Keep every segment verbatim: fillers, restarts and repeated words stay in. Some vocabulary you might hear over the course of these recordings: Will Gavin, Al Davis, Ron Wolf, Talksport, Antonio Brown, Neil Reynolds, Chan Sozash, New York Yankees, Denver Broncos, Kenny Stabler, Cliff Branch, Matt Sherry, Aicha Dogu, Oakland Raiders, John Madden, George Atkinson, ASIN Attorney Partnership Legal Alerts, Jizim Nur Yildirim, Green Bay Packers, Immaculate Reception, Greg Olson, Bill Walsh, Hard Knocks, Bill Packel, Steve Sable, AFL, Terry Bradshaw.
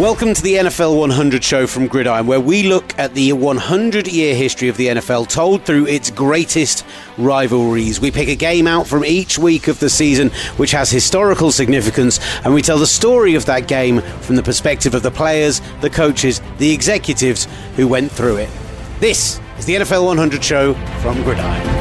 Welcome to the N F L one hundred show from Gridiron, where we look at the one hundred year history of the N F L told through its greatest rivalries. We pick a game out from each week of the season which has historical significance, and we tell the story of that game from the perspective of the players, the coaches, the executives who went through it. This is the N F L one hundred show from Gridiron.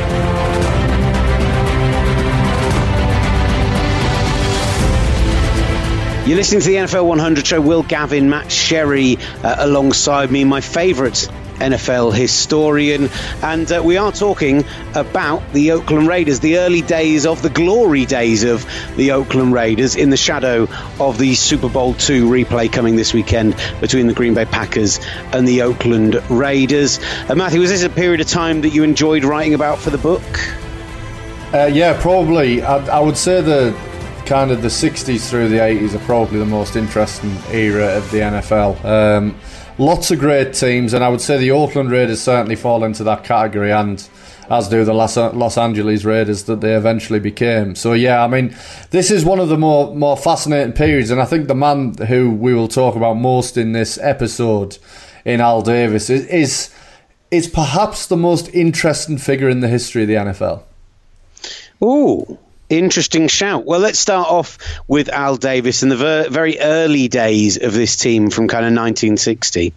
You're listening to the N F L one hundred show. Will Gavin, Matt Sherry uh, alongside me, my favourite N F L historian. And uh, we are talking about the Oakland Raiders, the early days of the glory days of the Oakland Raiders in the shadow of the Super Bowl two replay coming this weekend between the Green Bay Packers and the Oakland Raiders. Uh, Matthew, was this a period of time that you enjoyed writing about for the book? Uh, yeah, probably. I, I would say the... kind of the sixties through the eighties are probably the most interesting era of the N F L. Um, lots of great teams, and I would say the Oakland Raiders certainly fall into that category, and as do the Los, Los Angeles Raiders that they eventually became. So yeah, I mean, this is one of the more, more fascinating periods, and I think the man who we will talk about most in this episode, in Al Davis, is, is, is perhaps the most interesting figure in the history of the N F L. Ooh. Interesting shout. Well, let's start off with Al Davis and the ver- very early days of this team from kind of nineteen sixty.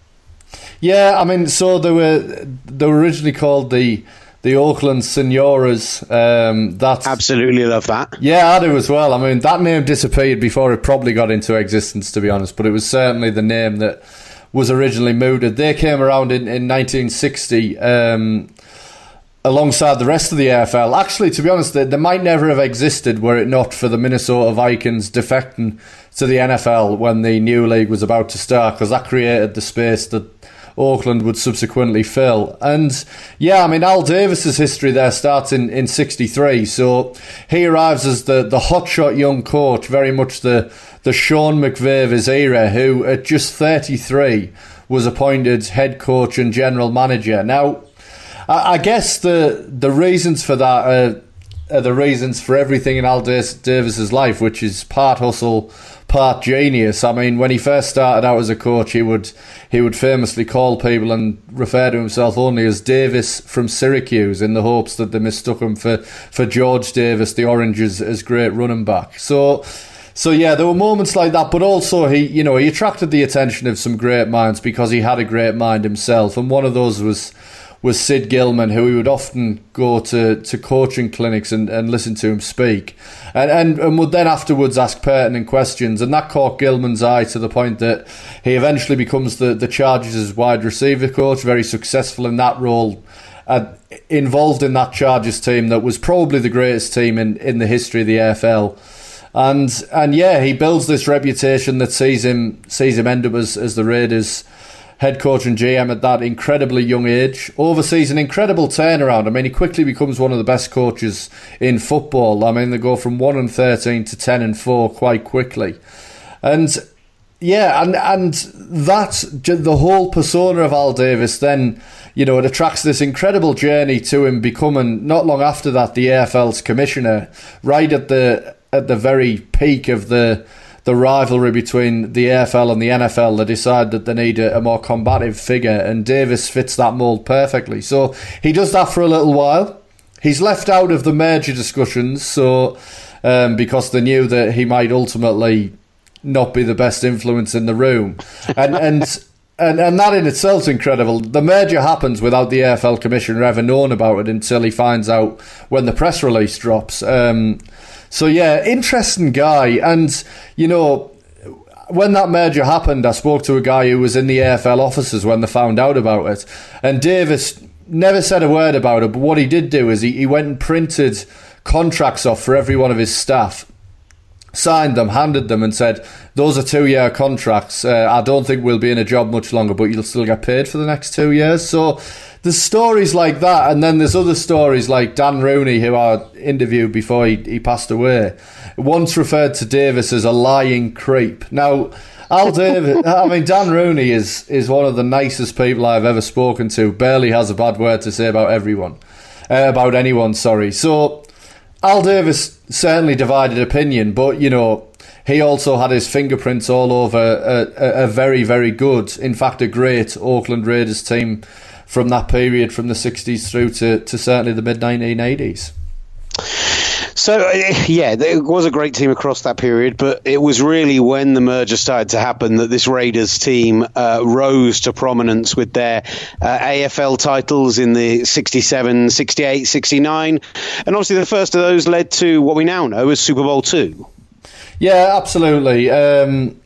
Yeah, I mean, so they were they were originally called the the Oakland Senioras. Um, that's absolutely love that. Yeah, I do as well. I mean, that name disappeared before it probably got into existence, to be honest. But it was certainly the name that was originally mooted. They came around in, in nineteen sixty. Um, Alongside the rest of the A F L. Actually, to be honest, they, they might never have existed were it not for the Minnesota Vikings defecting to the N F L when the new league was about to start, because that created the space that Oakland would subsequently fill. And yeah, I mean, Al Davis's history there starts in, in sixty-three, so he arrives as the, the hotshot young coach, very much the, the Sean McVay of his era, who at just thirty-three was appointed head coach and general manager. Now, I guess the the reasons for that are, are the reasons for everything in Al Davis's life, which is part hustle, part genius. I mean, when he first started out as a coach, he would he would famously call people and refer to himself only as Davis from Syracuse, in the hopes that they mistook him for, for George Davis, the Orange's as great running back. So. So yeah, there were moments like that, but also he, you know, he attracted the attention of some great minds because he had a great mind himself, and one of those was was Sid Gilman, who he would often go to, to coaching clinics and, and listen to him speak, and, and and would then afterwards ask pertinent questions, and that caught Gilman's eye to the point that he eventually becomes the the Chargers' wide receiver coach, very successful in that role. Uh, involved in that Chargers team that was probably the greatest team in, in the history of the A F L. And and yeah, he builds this reputation that sees him sees him end up as, as the Raiders' head coach and G M at that incredibly young age. Oversees an incredible turnaround. I mean, he quickly becomes one of the best coaches in football. I mean, they go from one and thirteen to ten and four quite quickly. And yeah, and and that the whole persona of Al Davis then, you know, it attracts this incredible journey to him becoming, not long after that, the A F L's commissioner, right at the at the very peak of the the rivalry between the A F L and the N F L. They decide that they need a, a more combative figure, and Davis fits that mould perfectly. So he does that for a little while. He's left out of the merger discussions, so um, because they knew that he might ultimately not be the best influence in the room. And and And and that in itself is incredible. The merger happens without the A F L commissioner ever knowing about it until he finds out when the press release drops. Um, so, yeah, interesting guy. And, you know, when that merger happened, I spoke to a guy who was in the A F L offices when they found out about it. And Davis never said a word about it. But what he did do is he, he went and printed contracts off for every one of his staff, signed them, handed them, and said, those are two-year contracts. Uh, I don't think we'll be in a job much longer, but you'll still get paid for the next two years. So there's stories like that, and then there's other stories like Dan Rooney, who I interviewed before he, he passed away, once referred to Davis as a lying creep. Now, Al Davis, I mean, Dan Rooney is, is one of the nicest people I've ever spoken to, barely has a bad word to say about everyone, uh, about anyone, sorry. So Al Davis certainly divided opinion, but, you know, He also had his fingerprints all over a, a, a very, very good, in fact, a great Oakland Raiders team from that period, from the sixties through to, to certainly the mid nineteen eighties. So, yeah, it was a great team across that period, but it was really when the merger started to happen that this Raiders team uh, rose to prominence with their uh, A F L titles in the sixty-seven, sixty-eight, sixty-nine. And obviously the first of those led to what we now know as Super Bowl two. Yeah, absolutely. Um,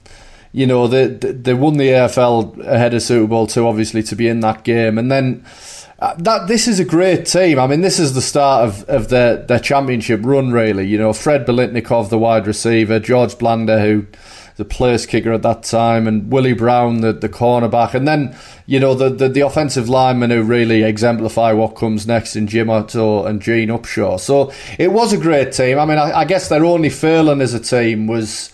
you know, they, they won the A F L ahead of Super Bowl two, obviously, to be in that game. And then... Uh, that this is a great team. I mean, this is the start of, of their, their championship run, really. You know, Fred Belitnikov, the wide receiver, George Blanda, who the place kicker at that time, and Willie Brown, the, the cornerback. And then, you know, the, the, the offensive linemen who really exemplify what comes next in Jim Otto and Gene Upshaw. So it was a great team. I mean, I, I guess their only failing as a team was...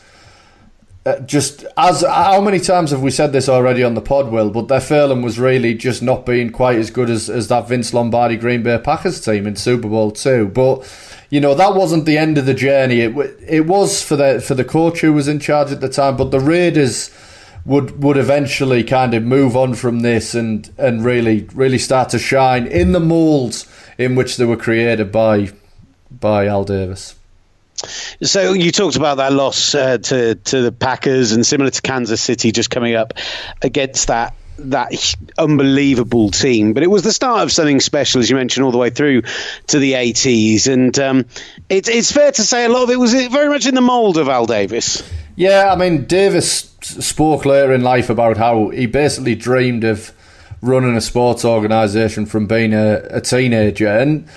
Uh, just as how many times have we said this already on the pod, Will, but their failing was really just not being quite as good as, as that Vince Lombardi Green Bay Packers team in Super Bowl two. But you know, that wasn't the end of the journey. It it was for the for the coach who was in charge at the time, but the Raiders would would eventually kind of move on from this and and really really start to shine in the mould in which they were created by by Al Davis. So you talked about that loss uh, to to the Packers, and similar to Kansas City, just coming up against that that unbelievable team. But it was the start of something special, as you mentioned, all the way through to the eighties. And um, it, it's fair to say a lot of it was very much in the mould of Al Davis. Yeah, I mean, Davis spoke later in life about how he basically dreamed of running a sports organisation from being a, a teenager. And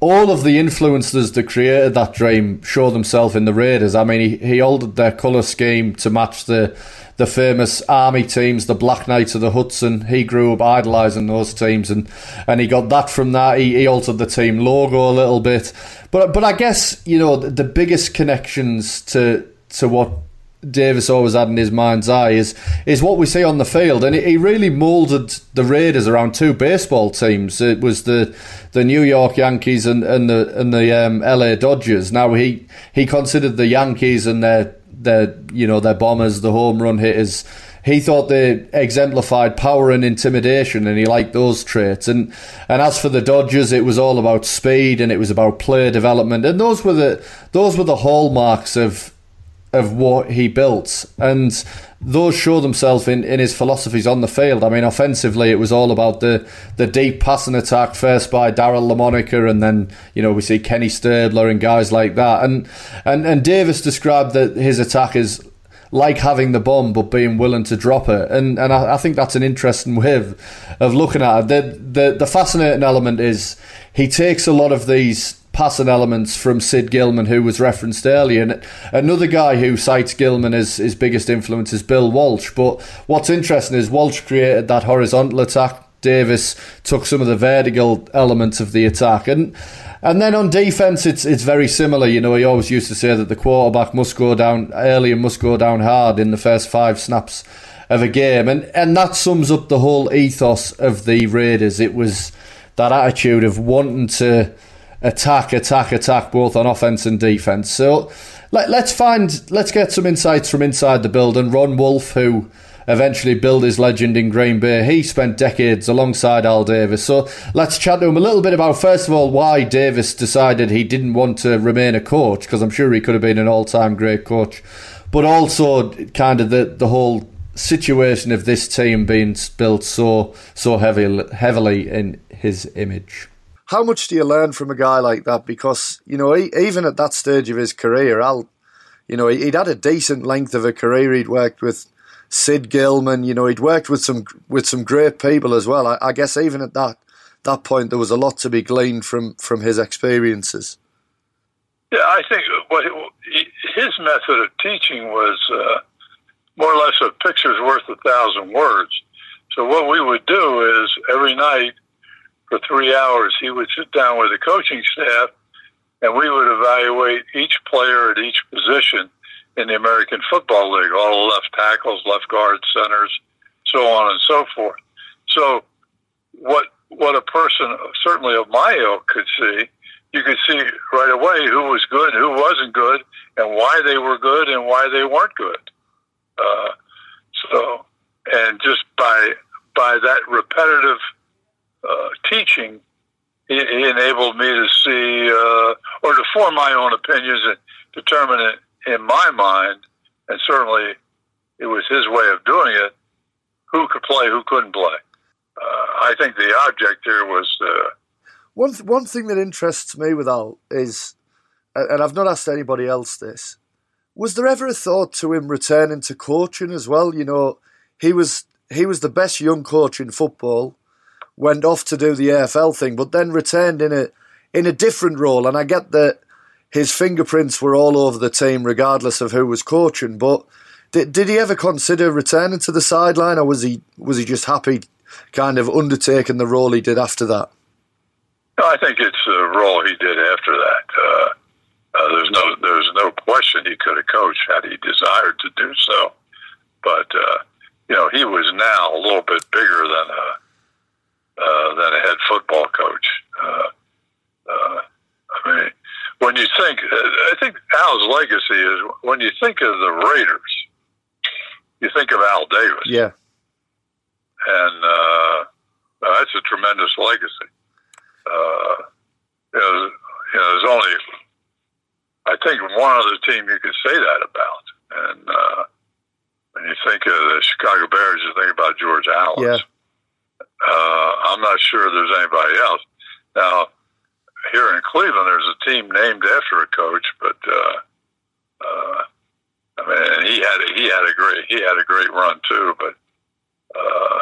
all of the influencers that created that dream show themselves in the Raiders. I mean, he, he altered their colour scheme to match the the famous army teams, the Black Knights of the Hudson. He grew up idolising those teams, and, and he got that from that. He, he altered the team logo a little bit. But but I guess, you know, the, the biggest connections to to what Davis always had in his mind's eye is is what we see on the field, and he really moulded the Raiders around two baseball teams. It was the the New York Yankees and and the and the um, L A Dodgers. Now he he considered the Yankees and their their you know their bombers, the home run hitters. He thought they exemplified power and intimidation, and he liked those traits. And and as for the Dodgers, it was all about speed and it was about player development, and those were the those were the hallmarks of. of what he built, and those show themselves in, in his philosophies on the field. I mean, offensively, it was all about the the deep passing attack first by Daryl LaMonica, and then you know we see Kenny Stabler and guys like that. And and and Davis described that his attack is like having the bomb but being willing to drop it. And and I, I think that's an interesting way of, of looking at it. The, the the fascinating element is he takes a lot of these passing elements from Sid Gilman, who was referenced earlier, and another guy who cites Gilman as his biggest influence is Bill Walsh. But what's interesting is Walsh created that horizontal attack, Davis took some of the vertical elements of the attack, and and then on defence it's it's very similar. You know, he always used to say that the quarterback must go down early and must go down hard in the first five snaps of a game, and and that sums up the whole ethos of the Raiders. It was that attitude of wanting to attack, attack, attack, both on offence and defence. So let, let's find, let's get some insights from inside the building. Ron Wolf, who eventually built his legend in Green Bay, he spent decades alongside Al Davis. So let's chat to him a little bit about, first of all, why Davis decided he didn't want to remain a coach, because I'm sure he could have been an all-time great coach, but also kind of the, the whole situation of this team being built so, so heavy, heavily in his image. How much do you learn from a guy like that? Because, you know, he, even at that stage of his career, Al, you know, he'd had a decent length of a career. He'd worked with Sid Gilman. You know, he'd worked with some with some great people as well. I, I guess even at that that point, there was a lot to be gleaned from, from his experiences. Yeah, I think what it, his method of teaching was uh, more or less a picture's worth a thousand words. So what we would do is every night, for three hours, he would sit down with the coaching staff, and we would evaluate each player at each position in the American Football League, all left tackles, left guards, centers, so on and so forth. So what what a person, certainly of my ilk, could see you could see right away who was good, who wasn't good, and why they were good and why they weren't good. Uh, so, and just by by that repetitive uh, teaching, he, he enabled me to see uh, or to form my own opinions and determine it in my mind. And certainly, it was his way of doing it. Who could play? Who couldn't play? Uh, I think the object here was. Uh, One th- one thing that interests me with Al is, and I've not asked anybody else this, was there ever a thought to him returning to coaching as well? You know, he was he was the best young coach in football, went off to do the A F L thing, but then returned in a in a different role. And I get that his fingerprints were all over the team, regardless of who was coaching. But did did he ever consider returning to the sideline, or was he was he just happy, kind of undertaking the role he did after that? I think it's the role he did after that. Uh, uh, there's no, there's no question he could have coached had he desired to do so. But uh, you know, he was now a little bit bigger than a uh, than a head football coach. Uh, uh, I mean, when you think, I think Al's legacy is when you think of the Raiders, you think of Al Davis. Yeah, and uh, that's a tremendous legacy. Uh, you know, you know, there's only, I think, one other team you could say that about. And uh, when you think of the Chicago Bears, you think about George Allen. Yeah. Uh, I'm not sure there's anybody else. Now, here in Cleveland, there's a team named after a coach, but uh, uh, I mean, he had a, he had a great he had a great run too. But uh,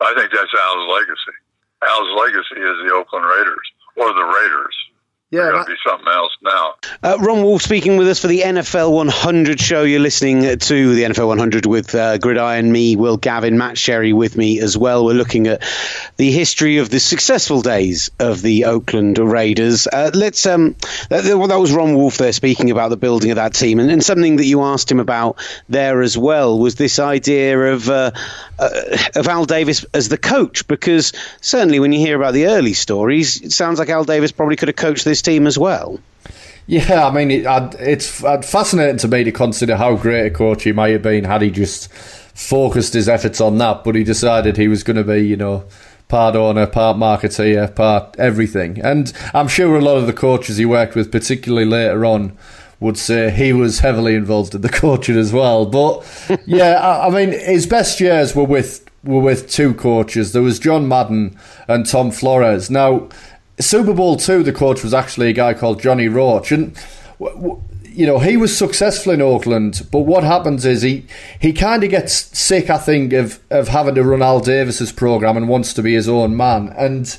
I think that's Al's legacy. Al's legacy is the Oakland Raiders, or the Raiders. Yeah, going to be something else now. Uh, Ron Wolf speaking with us for the N F L one hundred show. You're listening to the N F L one hundred with uh, Gridiron, me, Will Gavin, Matt Sherry with me as well. We're looking at the history of the successful days of the Oakland Raiders. Uh, let's. Um, that, that was Ron Wolf there speaking about the building of that team, and, and something that you asked him about there as well was this idea of uh, uh, of Al Davis as the coach, because certainly when you hear about the early stories, it sounds like Al Davis probably could have coached this team as well. Yeah, I mean, it, it's fascinating to me to consider how great a coach he might have been had he just focused his efforts on that, but he decided he was going to be, you know, part owner, part marketeer, part everything. And I'm sure a lot of the coaches he worked with, particularly later on, would say he was heavily involved in the coaching as well. But yeah, I, I mean, his best years were with were with two coaches. There was John Madden and Tom Flores. Now, Super Bowl two, the coach was actually a guy called Johnny Rauch, and you know, he was successful in Oakland, but what happens is he he kind of gets sick, I think, of of having to run Al Davis's program and wants to be his own man. And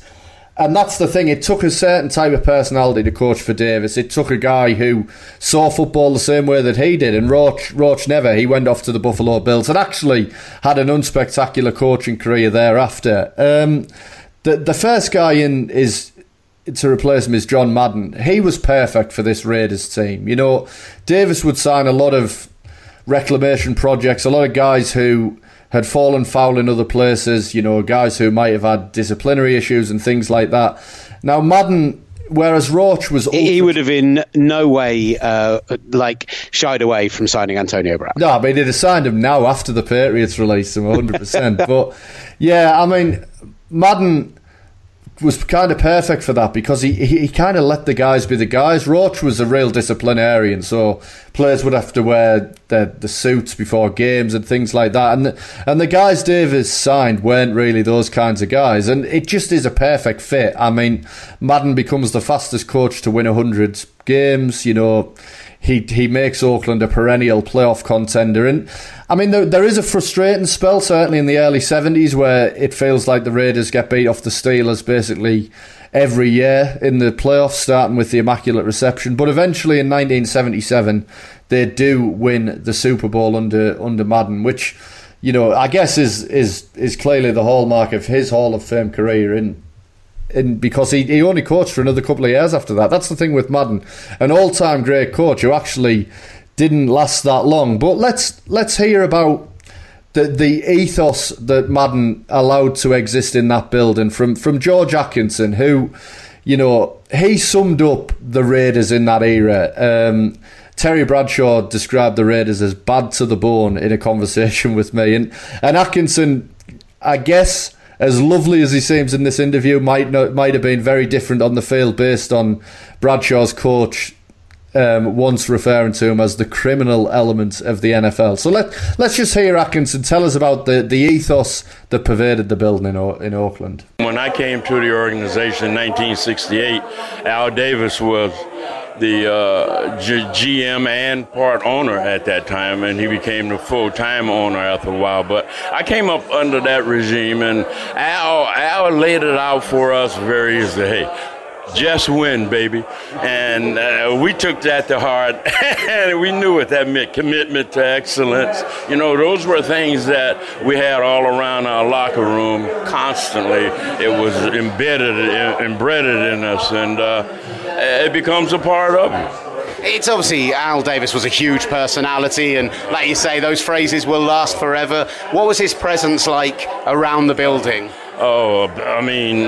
and that's the thing, it took a certain type of personality to coach for Davis. It took a guy who saw football the same way that he did, and Rauch, Rauch never. He went off to the Buffalo Bills and actually had an unspectacular coaching career thereafter. Um, the, the first guy in is... to replace him is John Madden. He was perfect for this Raiders team. You know, Davis would sign a lot of reclamation projects, a lot of guys who had fallen foul in other places, you know, guys who might have had disciplinary issues and things like that. Now, Madden, whereas Rauch was... Ultra- he would have in no way, uh, like, shied away from signing Antonio Brown. No, I mean, they'd have signed him now after the Patriots released him, one hundred percent. But, yeah, I mean, Madden was kind of perfect for that because he, he, he kind of let the guys be the guys. Rauch was a real disciplinarian, so players would have to wear the, the suits before games and things like that. And the, and the guys Davis signed weren't really those kinds of guys, and it just is a perfect fit. I mean, Madden becomes the fastest coach to win one hundred games, you know. He he makes Oakland a perennial playoff contender. And, I mean, there, there is a frustrating spell, certainly in the early seventies, where it feels like the Raiders get beat off the Steelers basically every year in the playoffs, starting with the Immaculate Reception. But eventually in nineteen seventy-seven, they do win the Super Bowl under under Madden, which, you know, I guess is is, is clearly the hallmark of his Hall of Fame career in And because he, he only coached for another couple of years after that. That's the thing with Madden, an all-time great coach who actually didn't last that long. But let's let's hear about the the ethos that Madden allowed to exist in that building from from George Atkinson, who, you know, he summed up the Raiders in that era. Um, Terry Bradshaw described the Raiders as bad to the bone in a conversation with me. And, and Atkinson, I guess, as lovely as he seems in this interview, might not, might have been very different on the field based on Bradshaw's coach um, once referring to him as the criminal element of the N F L. So let, let's just hear Atkinson tell us about the, the ethos that pervaded the building in, in Oakland. When I came to the organization in nineteen sixty-eight, Al Davis was the uh, G- GM and part owner at that time, and he became the full-time owner after a while. But I came up under that regime, and Al, Al laid it out for us very easily. Hey, just win, baby. And uh, we took that to heart, and we knew what that meant, commitment to excellence. You know, those were things that we had all around our locker room constantly. It was embedded, embedded in us, and uh, it becomes a part of you. It's obviously, Al Davis was a huge personality, and like you say, those phrases will last forever. What was his presence like around the building? Oh, I mean,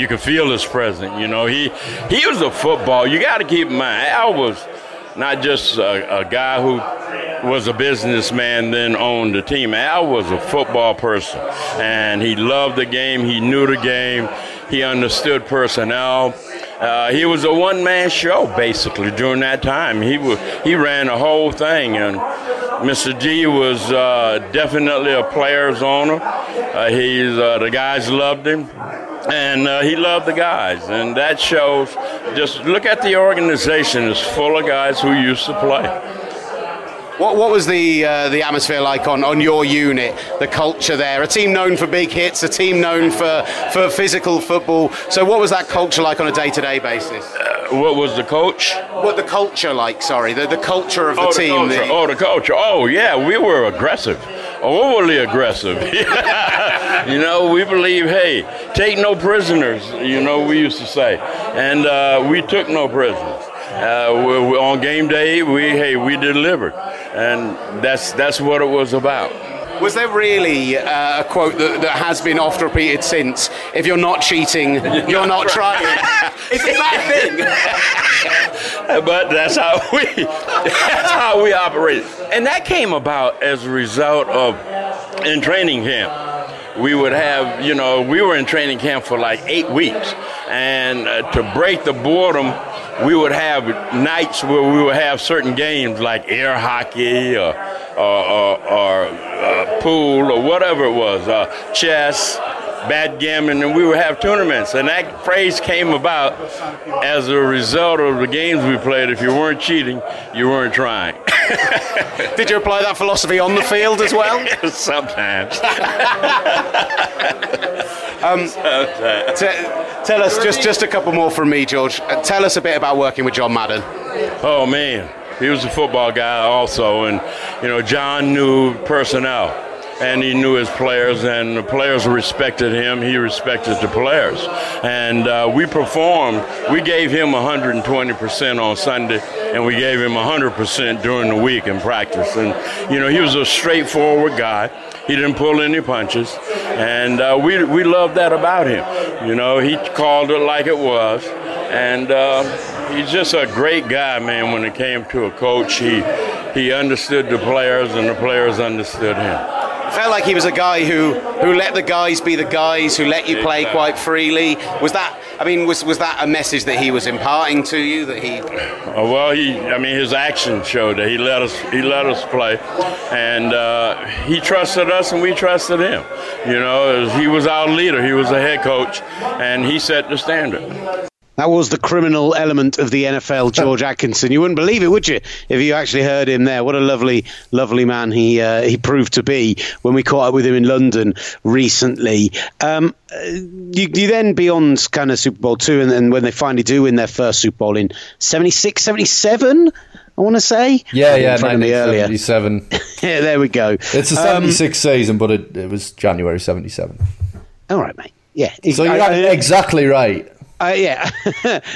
you could feel his presence. You know, he he was a football. You got to keep in mind, Al was not just a, a guy who was a businessman, then owned the team. Al was a football person, and he loved the game. He knew the game. He understood personnel. Uh, he was a one-man show, basically, during that time. He was, he ran the whole thing, and Mister G was uh, definitely a player's owner. Uh, he's uh, the guys loved him, and uh, he loved the guys, and that shows. Just look at the organization; it's full of guys who used to play. What what was the uh, the atmosphere like on, on your unit, the culture there? A team known for big hits, a team known for, for physical football. So what was that culture like on a day-to-day basis? Uh, what was the coach? What the culture like, sorry, the, the culture of the oh, team. The the... Oh, the culture. Oh, yeah, we were aggressive, overly aggressive. You know, we believe, hey, take no prisoners, you know, we used to say. And uh, we took no prisoners. Uh, we, we, on game day, we hey we delivered, and that's that's what it was about. Was there really uh, a quote that, that has been oft repeated since? If you're not cheating, you're, you're not, not trying. trying. It's a bad thing. But that's how we that's how we operated, and that came about as a result of in training camp. We would have, you know, we were in training camp for like eight weeks, and uh, to break the boredom, we would have nights where we would have certain games like air hockey or or, or, or uh, pool or whatever it was, uh, chess, backgammon, and we would have tournaments. And that phrase came about as a result of the games we played. If you weren't cheating, you weren't trying. Did you apply that philosophy on the field as well? Sometimes. um, Sometimes. T- tell us, just, just a couple more from me, George. Uh, tell us a bit about working with John Madden. Oh, man. He was a football guy also. And, you know, John knew personnel. And he knew his players, and the players respected him. He respected the players. And uh, we performed. We gave him one hundred twenty percent on Sunday, and we gave him one hundred percent during the week in practice. And, you know, he was a straightforward guy. He didn't pull any punches. And uh, we we loved that about him. You know, he called it like it was. And uh, he's just a great guy, man, when it came to a coach. He, he understood the players, and the players understood him. Felt like he was a guy who, who let the guys be the guys, who let you play quite freely. Was that, I mean, was was that a message that he was imparting to you? That he, oh, well, he, I mean, his action showed that he let us, he let us play, and uh, he trusted us, and we trusted him. You know, he was our leader. He was the head coach, and he set the standard. That was the criminal element of the N F L, George Atkinson. You wouldn't believe it, would you, if you actually heard him there? What a lovely, lovely man he uh, he proved to be when we caught up with him in London recently. Um, you, you then, beyond kind of Super Bowl two, and, and when they finally do win their first Super Bowl in seventy-six, seventy-seven, I want to say. Yeah, yeah, nineteen seventy-seven. Yeah, there we go. It's a seventy-six um, season, but it, it was January seventy-seven. All right, mate. Yeah. So you're I, exactly right. Uh, yeah,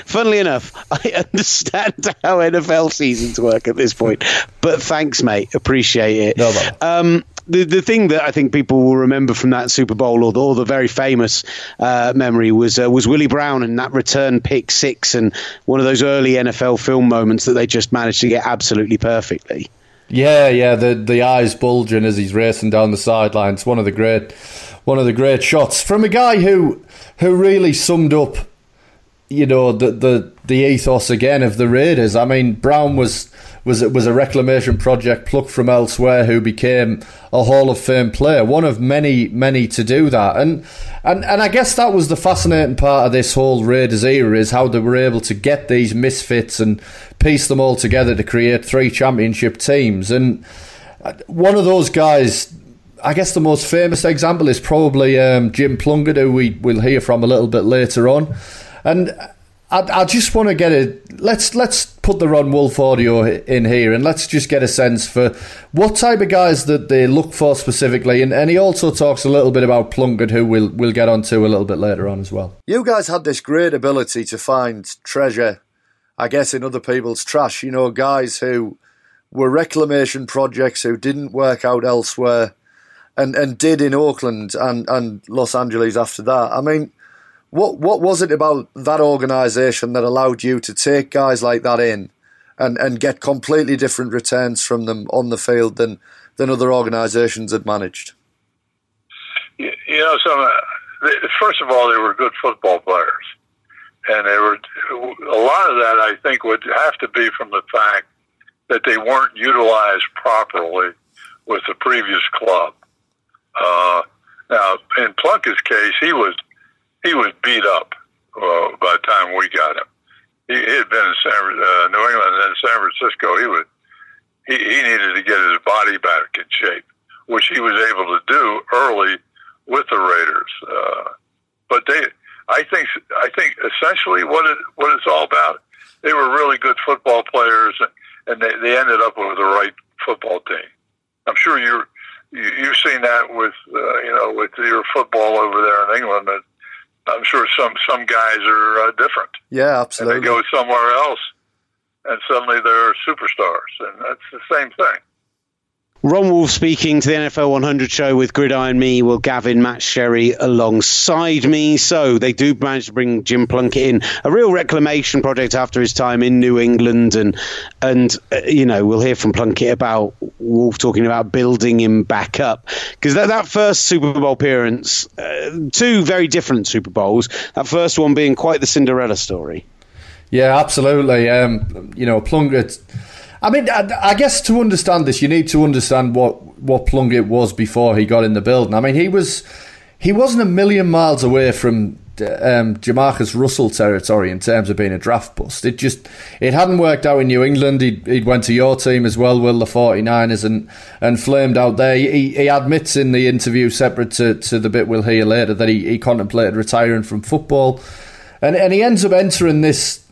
funnily enough, I understand how N F L seasons work at this point. But thanks, mate. Appreciate it. No, no. Um, the the thing that I think people will remember from that Super Bowl, or the, or the very famous uh, memory, was uh, was Willie Brown and that return pick six, and one of those early N F L film moments that they just managed to get absolutely perfectly. Yeah, yeah, the the eyes bulging as he's racing down the sidelines. One of the great, one of the great shots from a guy who who really summed up, you know, the the, the ethos again of the Raiders. I mean, Brown was. was it was a reclamation project plucked from elsewhere who became a Hall of Fame player, one of many, many to do that. And and, and I guess that was the fascinating part of this whole Raiders era, is how they were able to get these misfits and piece them all together to create three championship teams. And one of those guys, I guess the most famous example is probably um, Jim Plunkett, who we, we'll hear from a little bit later on. And I, I just want to get it. Let's let's put the Ron Wolf audio in here, and let's just get a sense for what type of guys that they look for specifically. And, and he also talks a little bit about Plunkett, who we'll we'll get onto a little bit later on as well. You guys had this great ability to find treasure, I guess, in other people's trash. You know, guys who were reclamation projects, who didn't work out elsewhere, and and did in Oakland and and Los Angeles after that. I mean. What what was it about that organisation that allowed you to take guys like that in and, and get completely different returns from them on the field than, than other organisations had managed? You, you know, some, uh, they, first of all, they were good football players. And they were, a lot of that, I think, would have to be from the fact that they weren't utilised properly with the previous club. Uh, now, in Plunkett's case, he was... He was beat up uh, by the time we got him. He, he had been in San, uh, New England and then San Francisco. He was he, he needed to get his body back in shape, which he was able to do early with the Raiders. Uh, but they, I think, I think essentially what it what it's all about. They were really good football players, and they, they ended up with the right football team. I'm sure you you've seen that with uh, you know with your football over there in England. That, I'm sure some, some guys are uh, different. Yeah, absolutely. And they go somewhere else, and suddenly they're superstars, and that's the same thing. Ron Wolf speaking to the N F L one hundred show with Gridiron Me, well, Gavin, Matt Sherry alongside me. So they do manage to bring Jim Plunkett in, a real reclamation project after his time in New England. And, and uh, you know, we'll hear from Plunkett about Wolf talking about building him back up. Because that, that first Super Bowl appearance, uh, two very different Super Bowls, that first one being quite the Cinderella story. Yeah, absolutely. Um, you know, Plunkett... I mean, I, I guess to understand this, you need to understand what, what Plunkett was before he got in the building. I mean, he was he wasn't a million miles away from um, Jamarcus Russell territory in terms of being a draft bust. It just it hadn't worked out in New England. He he went to your team as well, Will, the forty-niners, and and flamed out there. He he admits in the interview separate to, to the bit we'll hear later that he, he contemplated retiring from football, and and he ends up entering this.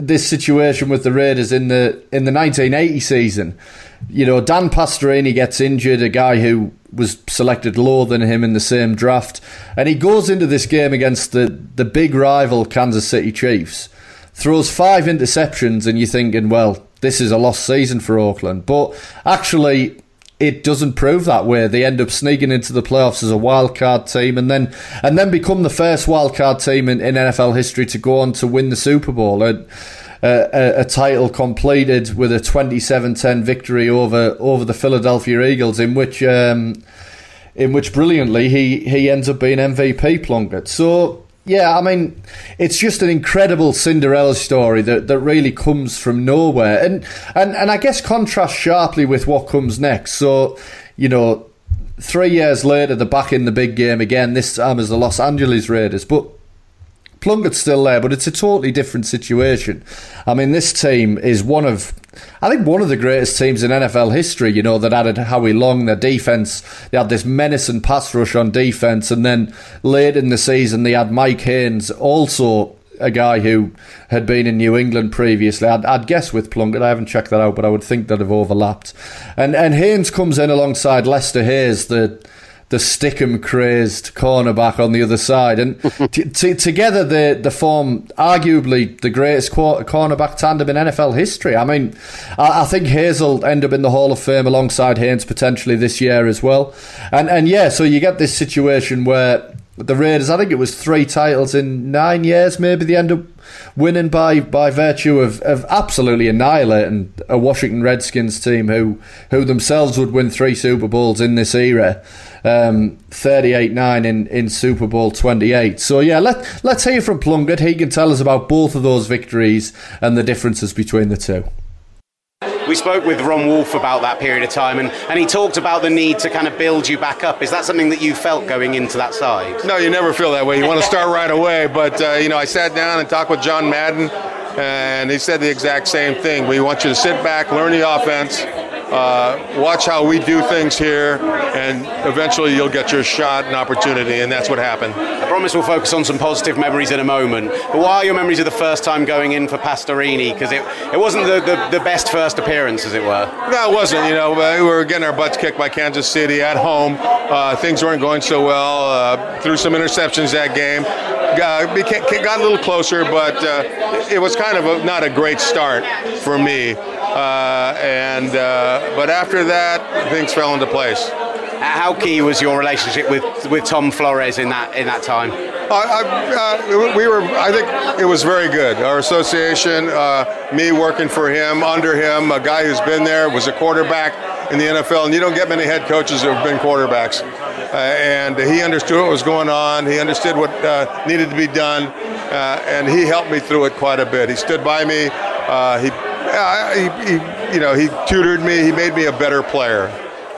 This situation with the Raiders in the in the nineteen eighty season. You know, Dan Pastorini gets injured, a guy who was selected lower than him in the same draft, and he goes into this game against the, the big rival Kansas City Chiefs, throws five interceptions, and you're thinking, well, this is a lost season for Oakland. But actually, it doesn't prove that way. They end up sneaking into the playoffs as a wild card team, and then and then become the first wild card team in, in N F L history to go on to win the Super Bowl, a, a, a title completed with a twenty-seven ten victory over over the Philadelphia Eagles, in which um, in which brilliantly he he ends up being M V P, Plunkett. So yeah, I mean, it's just an incredible Cinderella story that, that really comes from nowhere. And, and and I guess contrasts sharply with what comes next. So, you know, three years later, they're back in the big game again, this time as the Los Angeles Raiders. But Plunkett's still there, but it's a totally different situation. I mean, this team is one of... I think one of the greatest teams in N F L history, you know, that added Howie Long, their defence. They had this menacing pass rush on defence. And then late in the season, they had Mike Haynes, also a guy who had been in New England previously. I'd, I'd guess with Plunkett. I haven't checked that out, but I would think that have overlapped. And and Haynes comes in alongside Lester Hayes, the the Stickham crazed cornerback on the other side. And t- t- together they, they form arguably the greatest qu- cornerback tandem in N F L history. I mean, I, I think Hayes will end up in the Hall of Fame alongside Haynes potentially this year as well. And, and yeah, so you get this situation where the Raiders, I think it was three titles in nine years, maybe they end up winning by, by virtue of, of absolutely annihilating a Washington Redskins team who who themselves would win three Super Bowls in this era, um, thirty-eight nine in, in Super Bowl twenty-eight. So yeah, let, let's hear from Plunkett. He can tell us about both of those victories and the differences between the two. We spoke with Ron Wolf about that period of time, and, and he talked about the need to kind of build you back up. Is that something that you felt going into that side? No, you never feel that way. You want to start right away. But, uh, you know, I sat down and talked with John Madden, and he said the exact same thing. We want you to sit back, learn the offense, uh, watch how we do things here, and eventually you'll get your shot and opportunity, and that's what happened. I promise we'll focus on some positive memories in a moment. But what are your memories of the first time going in for Pastorini? Because it, it wasn't the, the, the best first appearance, as it were. No, it wasn't. You know, we were getting our butts kicked by Kansas City at home. Uh, things weren't going so well. Uh, threw some interceptions that game. Uh, became, got a little closer, but uh, it was kind of a, not a great start for me. Uh, and uh, but after that, things fell into place. How key was your relationship with, with Tom Flores in that in that time? Uh, I, uh, we were. I think it was very good. Our association, uh, me working for him, under him, a guy who's been there, was a quarterback in the N F L, and you don't get many head coaches who have been quarterbacks. Uh, and he understood what was going on. He understood what uh, needed to be done, uh, and he helped me through it quite a bit. He stood by me. Uh, he, uh, he, he, you know, he tutored me. He made me a better player.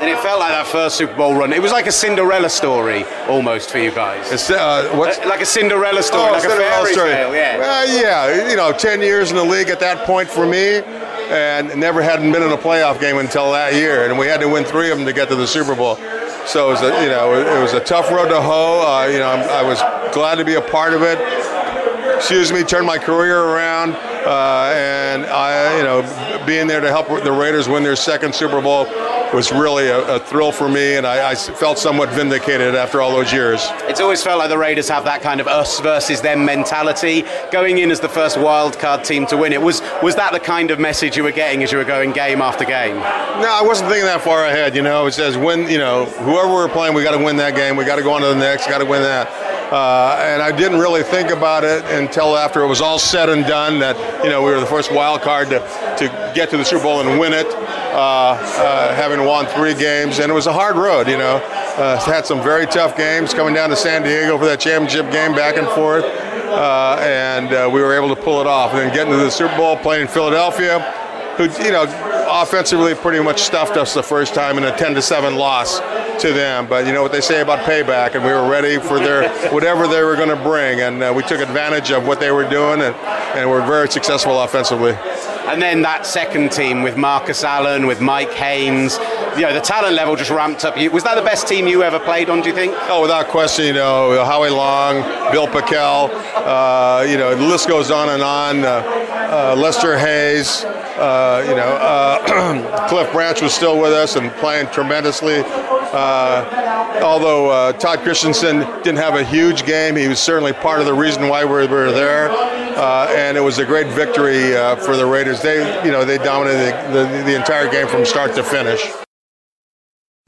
And it felt like that first Super Bowl run. It was like a Cinderella story, almost, for you guys. It's, uh, what's like a Cinderella story, oh, like Cinderella a fairy story. Tale, yeah. Well, yeah, you know, ten years in the league at that point for me, and never hadn't been in a playoff game until that year, and we had to win three of them to get to the Super Bowl. So it was a, you know, it was a tough road to hoe. Uh, you know, I was glad to be a part of it. Excuse me, turned my career around, uh, and I, you know, being there to help the Raiders win their second Super Bowl was really a, a thrill for me, and I, I felt somewhat vindicated after all those years. It's always felt like the Raiders have that kind of us versus them mentality, going in as the first wild card team to win it. Was was that the kind of message you were getting as you were going game after game? No, I wasn't thinking that far ahead. You know, it says when you know whoever we're playing, we got to win that game. We got to go on to the next. Got to win that. Uh, and I didn't really think about it until after it was all said and done that, you know, we were the first wild card to, to get to the Super Bowl and win it, uh, uh, having won three games. And it was a hard road, you know. Uh, had some very tough games coming down to San Diego for that championship game, back and forth. Uh, and uh, we were able to pull it off. And then getting to the Super Bowl, playing Philadelphia, who, you know, offensively pretty much stuffed us the first time in a ten to seven loss to them. But you know what they say about payback, and we were ready for their whatever they were going to bring, and uh, we took advantage of what they were doing, and, and we're very successful offensively. And then that second team with Marcus Allen, with Mike Haynes, you know, the talent level just ramped up. Was that the best team you ever played on, do you think? Oh, without question, you know, Howie Long, Bill Packel, uh, you know, the list goes on and on. Uh, uh, Lester Hayes, uh, you know, uh, Cliff Branch was still with us and playing tremendously. Uh, although uh, Todd Christensen didn't have a huge game, he was certainly part of the reason why we were there. Uh, and it was a great victory uh, for the Raiders. They, you know, they dominated the, the, the entire game from start to finish.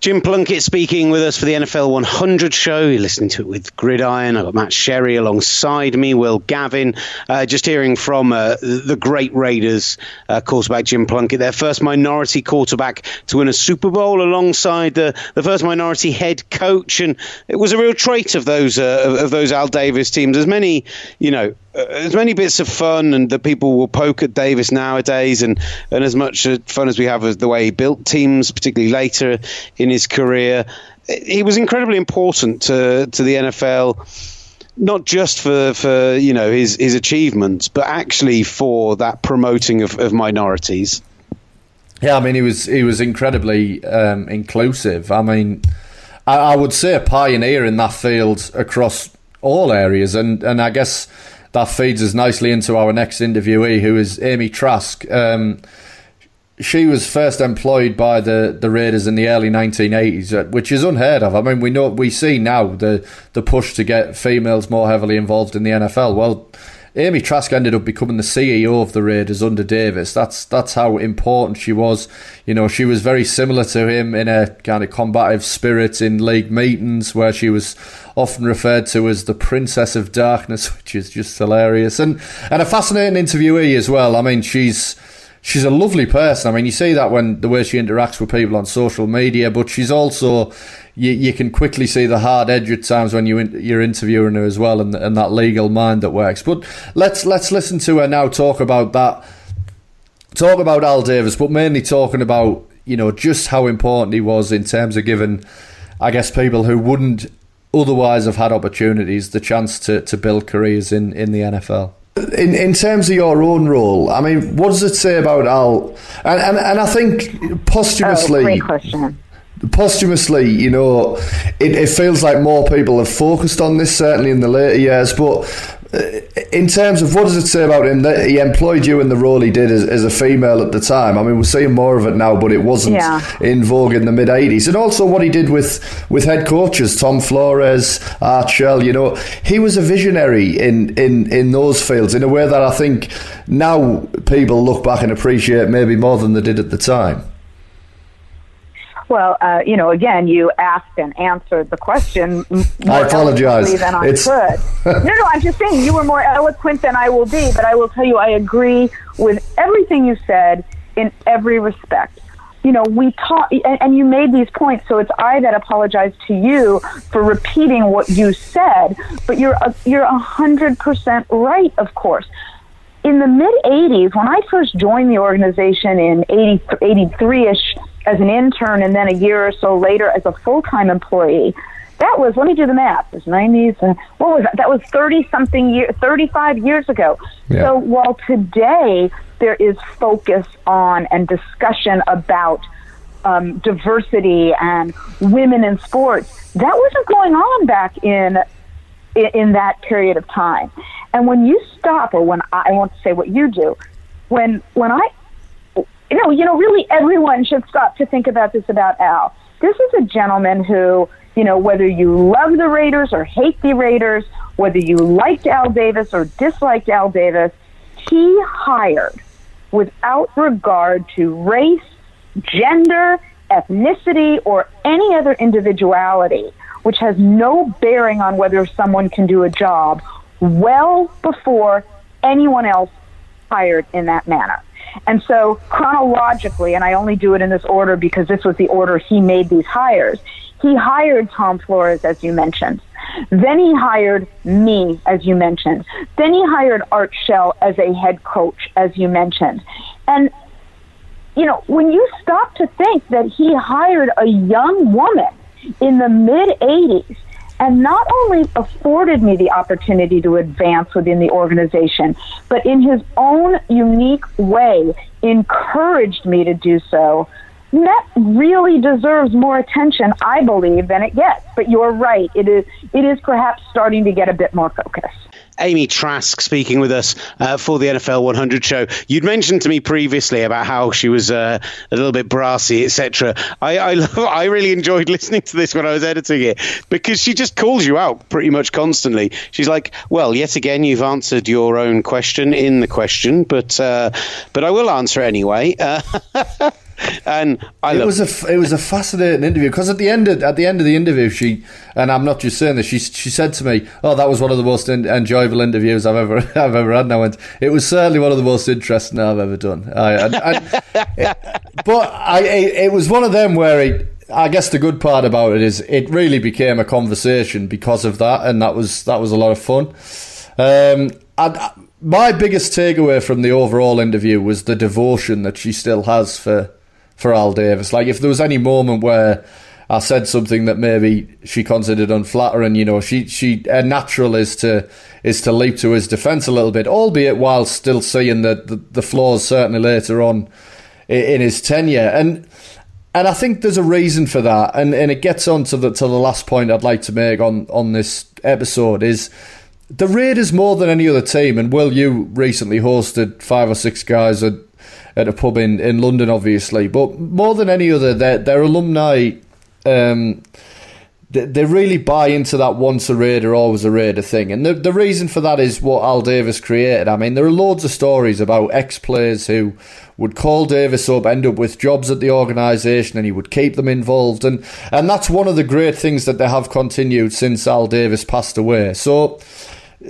Jim Plunkett speaking with us for the N F L one hundred show. You're listening to it with Gridiron. I've got Matt Sherry alongside me, Will Gavin. Uh, just hearing from uh, the great Raiders uh, quarterback Jim Plunkett, their first minority quarterback to win a Super Bowl alongside the, the first minority head coach. And it was a real trait of those uh, of, of those Al Davis teams. As many, you know, uh, as many bits of fun and that people will poke at Davis nowadays, and, and as much fun as we have of the way he built teams, particularly later in his career, he was incredibly important to to the N F L, not just for, for you know his his achievements, but actually for that promoting of, of minorities. Yeah, I mean he was he was incredibly um, inclusive. I mean, I, I would say a pioneer in that field across all areas, and and I guess that feeds us nicely into our next interviewee, who is Amy Trask. Um, she was first employed by the, the Raiders in the early nineteen eighties, which is unheard of. I mean, we know we see now the, the push to get females more heavily involved in the N F L. Well, Amy Trask ended up becoming the C E O of the Raiders under Davis. That's that's how important she was. You know, she was very similar to him in a kind of combative spirit in league meetings, where she was often referred to as the Princess of Darkness, which is just hilarious. And and a fascinating interviewee as well. I mean, she's she's a lovely person. I mean, you see that when the way she interacts with people on social media, but she's also, you, you can quickly see the hard edge at times when you, you're interviewing her as well, and, and that legal mind that works. But let's let's listen to her now talk about that, talk about Al Davis, but mainly talking about, you know, just how important he was in terms of giving, I guess, people who wouldn't otherwise have had opportunities the chance to, to build careers in, in the N F L. In in terms of your own role, I mean, what does it say about Al? And and, and I think posthumously, oh, great question. posthumously, you know, it, it feels like more people have focused on this, certainly in the later years. But in terms of what does it say about him that he employed you in the role he did as, as a female at the time? I mean, we're seeing more of it now, but it wasn't yeah. in vogue in the mid eighties. And also what he did with, with head coaches, Tom Flores, Art Shell. You know, he was a visionary in, in, in those fields in a way that I think now people look back and appreciate maybe more than they did at the time. Well, uh, you know, again, you asked and answered the question more I apologize. eloquently than I it's... could. No, no, I'm just saying you were more eloquent than I will be, but I will tell you I agree with everything you said in every respect. You know, we talk, and, and you made these points, so it's I that apologize to you for repeating what you said, but you're a, you're one hundred percent right, of course. In the mid-eighties, when I first joined the organization in eighty-three-ish, as an intern, and then a year or so later as a full-time employee, that was, let me do the math, it was nineties, uh, what was that? That was thirty-something years, thirty-five years ago. Yeah. So while today there is focus on and discussion about um, diversity and women in sports, that wasn't going on back in, in, in that period of time. And when you stop, or when I, I won't say what you do, when when I, You know, you know, really everyone should stop to think about this about Al. This is a gentleman who, you know, whether you love the Raiders or hate the Raiders, whether you liked Al Davis or disliked Al Davis, he hired without regard to race, gender, ethnicity, or any other individuality, which has no bearing on whether someone can do a job well before anyone else hired in that manner. And so chronologically, and I only do it in this order because this was the order he made these hires, he hired Tom Flores, as you mentioned. Then he hired me, as you mentioned. Then he hired Art Shell as a head coach, as you mentioned. And, you know, when you stop to think that he hired a young woman in the mid-eighties, and not only afforded me the opportunity to advance within the organization, but in his own unique way encouraged me to do so, that really deserves more attention, I believe, than it gets. But you're right, it is it is perhaps starting to get a bit more focus. Amy Trask speaking with us uh, for the N F L one hundred show. You'd mentioned to me previously about how she was uh, a little bit brassy, et cetera. I I, love, I really enjoyed listening to this when I was editing it, because she just calls you out pretty much constantly. She's like, well, yet again, you've answered your own question in the question, but uh, but I will answer anyway. Uh, and I it love was a it was a fascinating interview, because at the end of, at the end of the interview, she and I'm not just saying this. She she said to me, "Oh, that was one of the most in, enjoyable interviews I've ever I've ever had." And I went, "It was certainly one of the most interesting I've ever done." I, and, and it, but I it, it was one of them where it, I guess the good part about it is it really became a conversation because of that, and that was that was a lot of fun. Um, I, my biggest takeaway from the overall interview was the devotion that she still has for. for Al Davis. Like, if there was any moment where I said something that maybe she considered unflattering, you know, she she her natural is to is to leap to his defence a little bit, albeit while still seeing the, the, the flaws certainly later on in, in his tenure. And and I think there's a reason for that. And and it gets on to the to the last point I'd like to make on, on this episode is the Raiders, more than any other team, and Will, you recently hosted five or six guys at at a pub in, in London, obviously. But more than any other, their, their alumni, um, they, they really buy into that once a Raider, always a Raider thing. And the, the reason for that is what Al Davis created. I mean, there are loads of stories about ex-players who would call Davis up, end up with jobs at the organisation, and he would keep them involved. And, and that's one of the great things that they have continued since Al Davis passed away. So...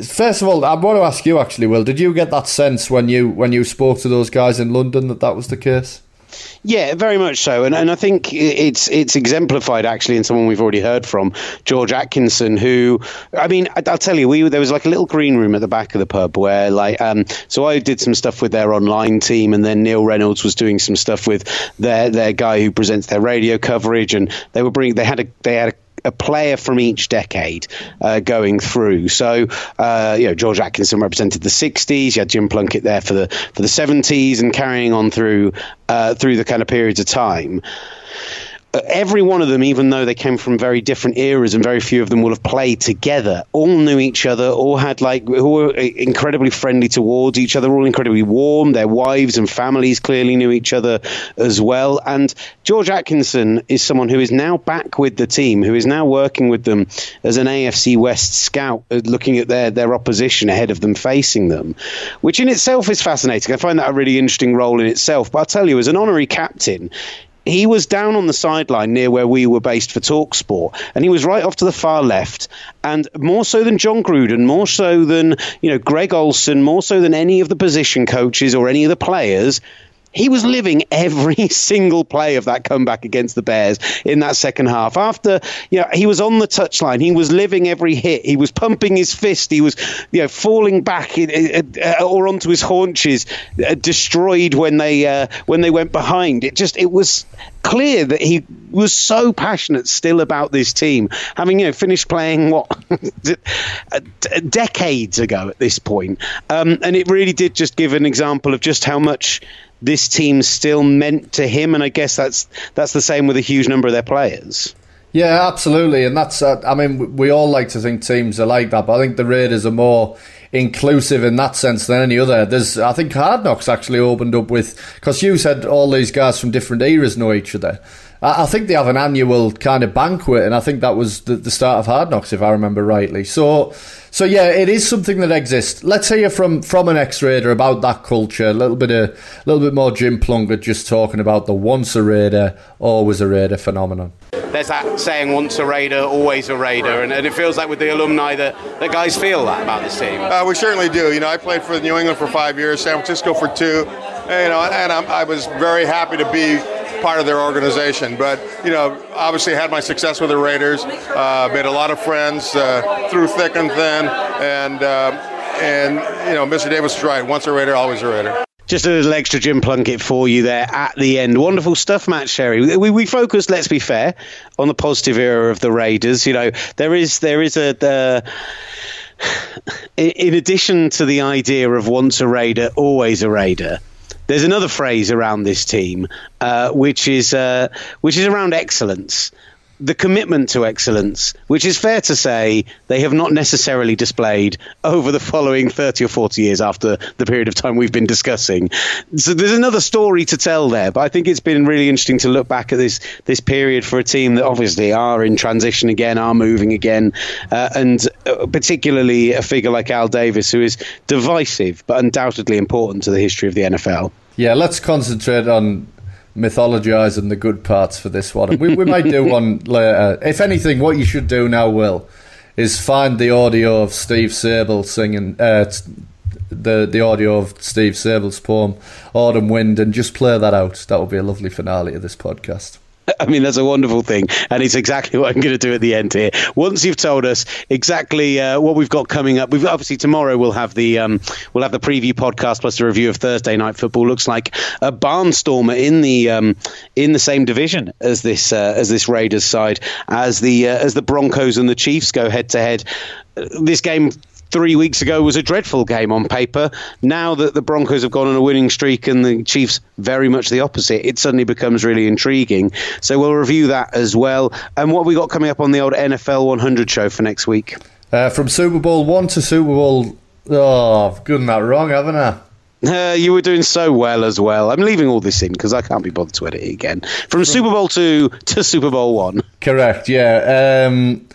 first of all, I want to ask you, actually, Will, did you get that sense when you when you spoke to those guys in London that that was the case? Yeah, very much so. And and I think it's it's exemplified, actually, in someone we've already heard from, George Atkinson, who, I mean, I'll tell you, we there was like a little green room at the back of the pub where, like, um, so I did some stuff with their online team, and then Neil Reynolds was doing some stuff with their their guy who presents their radio coverage, and they were bringing, they had a, they had a, a player from each decade uh, going through. So, uh, you know, George Atkinson represented the sixties. You had Jim Plunkett there for the for the seventies, and carrying on through uh, through the kind of periods of time. Every one of them, even though they came from very different eras and very few of them will have played together, all knew each other, all had like, who were incredibly friendly towards each other, all incredibly warm. Their wives and families clearly knew each other as well. And George Atkinson is someone who is now back with the team, who is now working with them as an A F C West scout, looking at their, their opposition ahead of them facing them, which in itself is fascinating. I find that a really interesting role in itself. But I'll tell you, as an honorary captain, he was down on the sideline near where we were based for TalkSport, and he was right off to the far left. And more so than John Gruden, more so than, you know, Greg Olson, more so than any of the position coaches or any of the players, he was living every single play of that comeback against the Bears in that second half. After, you know, he was on the touchline. He was living every hit. He was pumping his fist. He was, you know, falling back in, uh, or onto his haunches, uh, destroyed when they uh, when they went behind. It just, it was clear that he was so passionate still about this team, having, you know, finished playing what decades ago at this point. Um, and it really did just give an example of just how much this team still meant to him, and I guess that's that's the same with a huge number of their players. Yeah, absolutely, and that's, uh, I mean, we all like to think teams are like that, but I think the Raiders are more inclusive in that sense than any other. There's, I think Hard Knocks actually opened up with, because you said all these guys from different eras know each other. I, I think they have an annual kind of banquet, and I think that was the, the start of Hard Knocks, if I remember rightly. So, so yeah, it is something that exists. Let's hear from from an ex-Raider about that culture. A little bit of, a little bit more Jim Plunkett just talking about the once a Raider, always a Raider phenomenon. There's that saying, once a Raider, always a Raider, and, and it feels like with the alumni that the guys feel that about this team. Uh, we certainly do. You know, I played for New England for five years, San Francisco for two, and, you know, and I'm, I was very happy to be part of their organization. But, you know, obviously had my success with the Raiders, uh, made a lot of friends uh, through thick and thin, and, uh, and, you know, Mister Davis is right, once a Raider, always a Raider. Just a little extra Jim Plunkett for you there at the end. Wonderful stuff, Matt Sherry. We, we focused, let's be fair, on the positive era of the Raiders. You know, there is there is a... The in addition to the idea of once a Raider, always a Raider, there's another phrase around this team, uh, which is uh, which is around excellence. The commitment to excellence, which is fair to say they have not necessarily displayed over the following thirty or forty years after the period of time we've been discussing. So there's another story to tell there, but I think it's been really interesting to look back at this this period for a team that obviously are in transition again, are moving again, uh, and particularly a figure like Al Davis, who is divisive but undoubtedly important to the history of the N F L. Yeah, let's concentrate on mythologizing the good parts for this one. We, we might do one later. If anything, what you should do now, Will, is find the audio of Steve Sable singing, uh, the the audio of Steve Sable's poem "Autumn Wind," and just play that out. That would be a lovely finale to this podcast. I mean, that's a wonderful thing, and it's exactly what I'm going to do at the end here. Once you've told us exactly uh, what we've got coming up, we've obviously tomorrow we'll have the um, we'll have the preview podcast plus a review of Thursday Night Football. Looks like a barnstormer in the um, in the same division as this uh, as this Raiders side, as the uh, as the Broncos and the Chiefs go head to head. This game three weeks ago was a dreadful game on paper. Now that the Broncos have gone on a winning streak and the Chiefs very much the opposite, it suddenly becomes really intriguing. So we'll review that as well. And what have we got coming up on the old N F L one hundred show for next week? Uh, from Super Bowl one to Super Bowl... Oh, I've gotten that wrong, haven't I? Uh, you were doing so well as well. I'm leaving all this in because I can't be bothered to edit it again. From Super Bowl two to Super Bowl one. Correct, yeah. Um,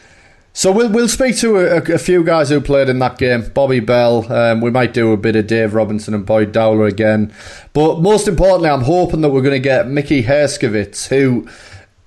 so we'll we'll speak to a, a few guys who played in that game. Bobby Bell. Um, we might do a bit of Dave Robinson and Boyd Dowler again. But most importantly, I'm hoping that we're going to get Mickey Herskovitz, who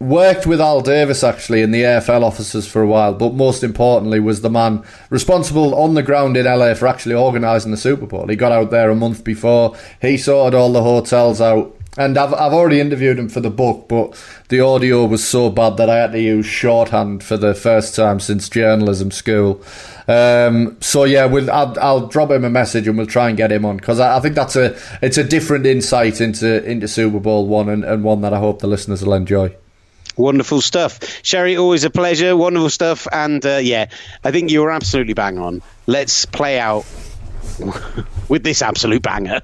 worked with Al Davis, actually, in the A F L offices for a while, but most importantly was the man responsible on the ground in L A for actually organising the Super Bowl. He got out there a month before. He sorted all the hotels out. And I've I've already interviewed him for the book, but the audio was so bad that I had to use shorthand for the first time since journalism school. Um, so yeah, we'll, I'll, I'll drop him a message and we'll try and get him on, because I, I think that's a it's a different insight into into Super Bowl one, and, and one that I hope the listeners will enjoy. Wonderful stuff. Sherry, always a pleasure. Wonderful stuff. And uh, yeah, I think you were absolutely bang on. Let's play out with this absolute banger.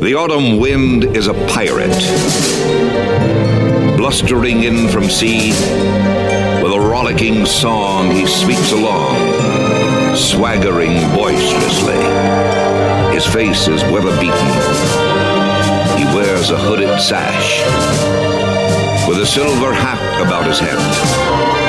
The autumn wind is a pirate, blustering in from sea. With a rollicking song he sweeps along, swaggering boisterously. His face is weather-beaten. He wears a hooded sash with a silver hat about his head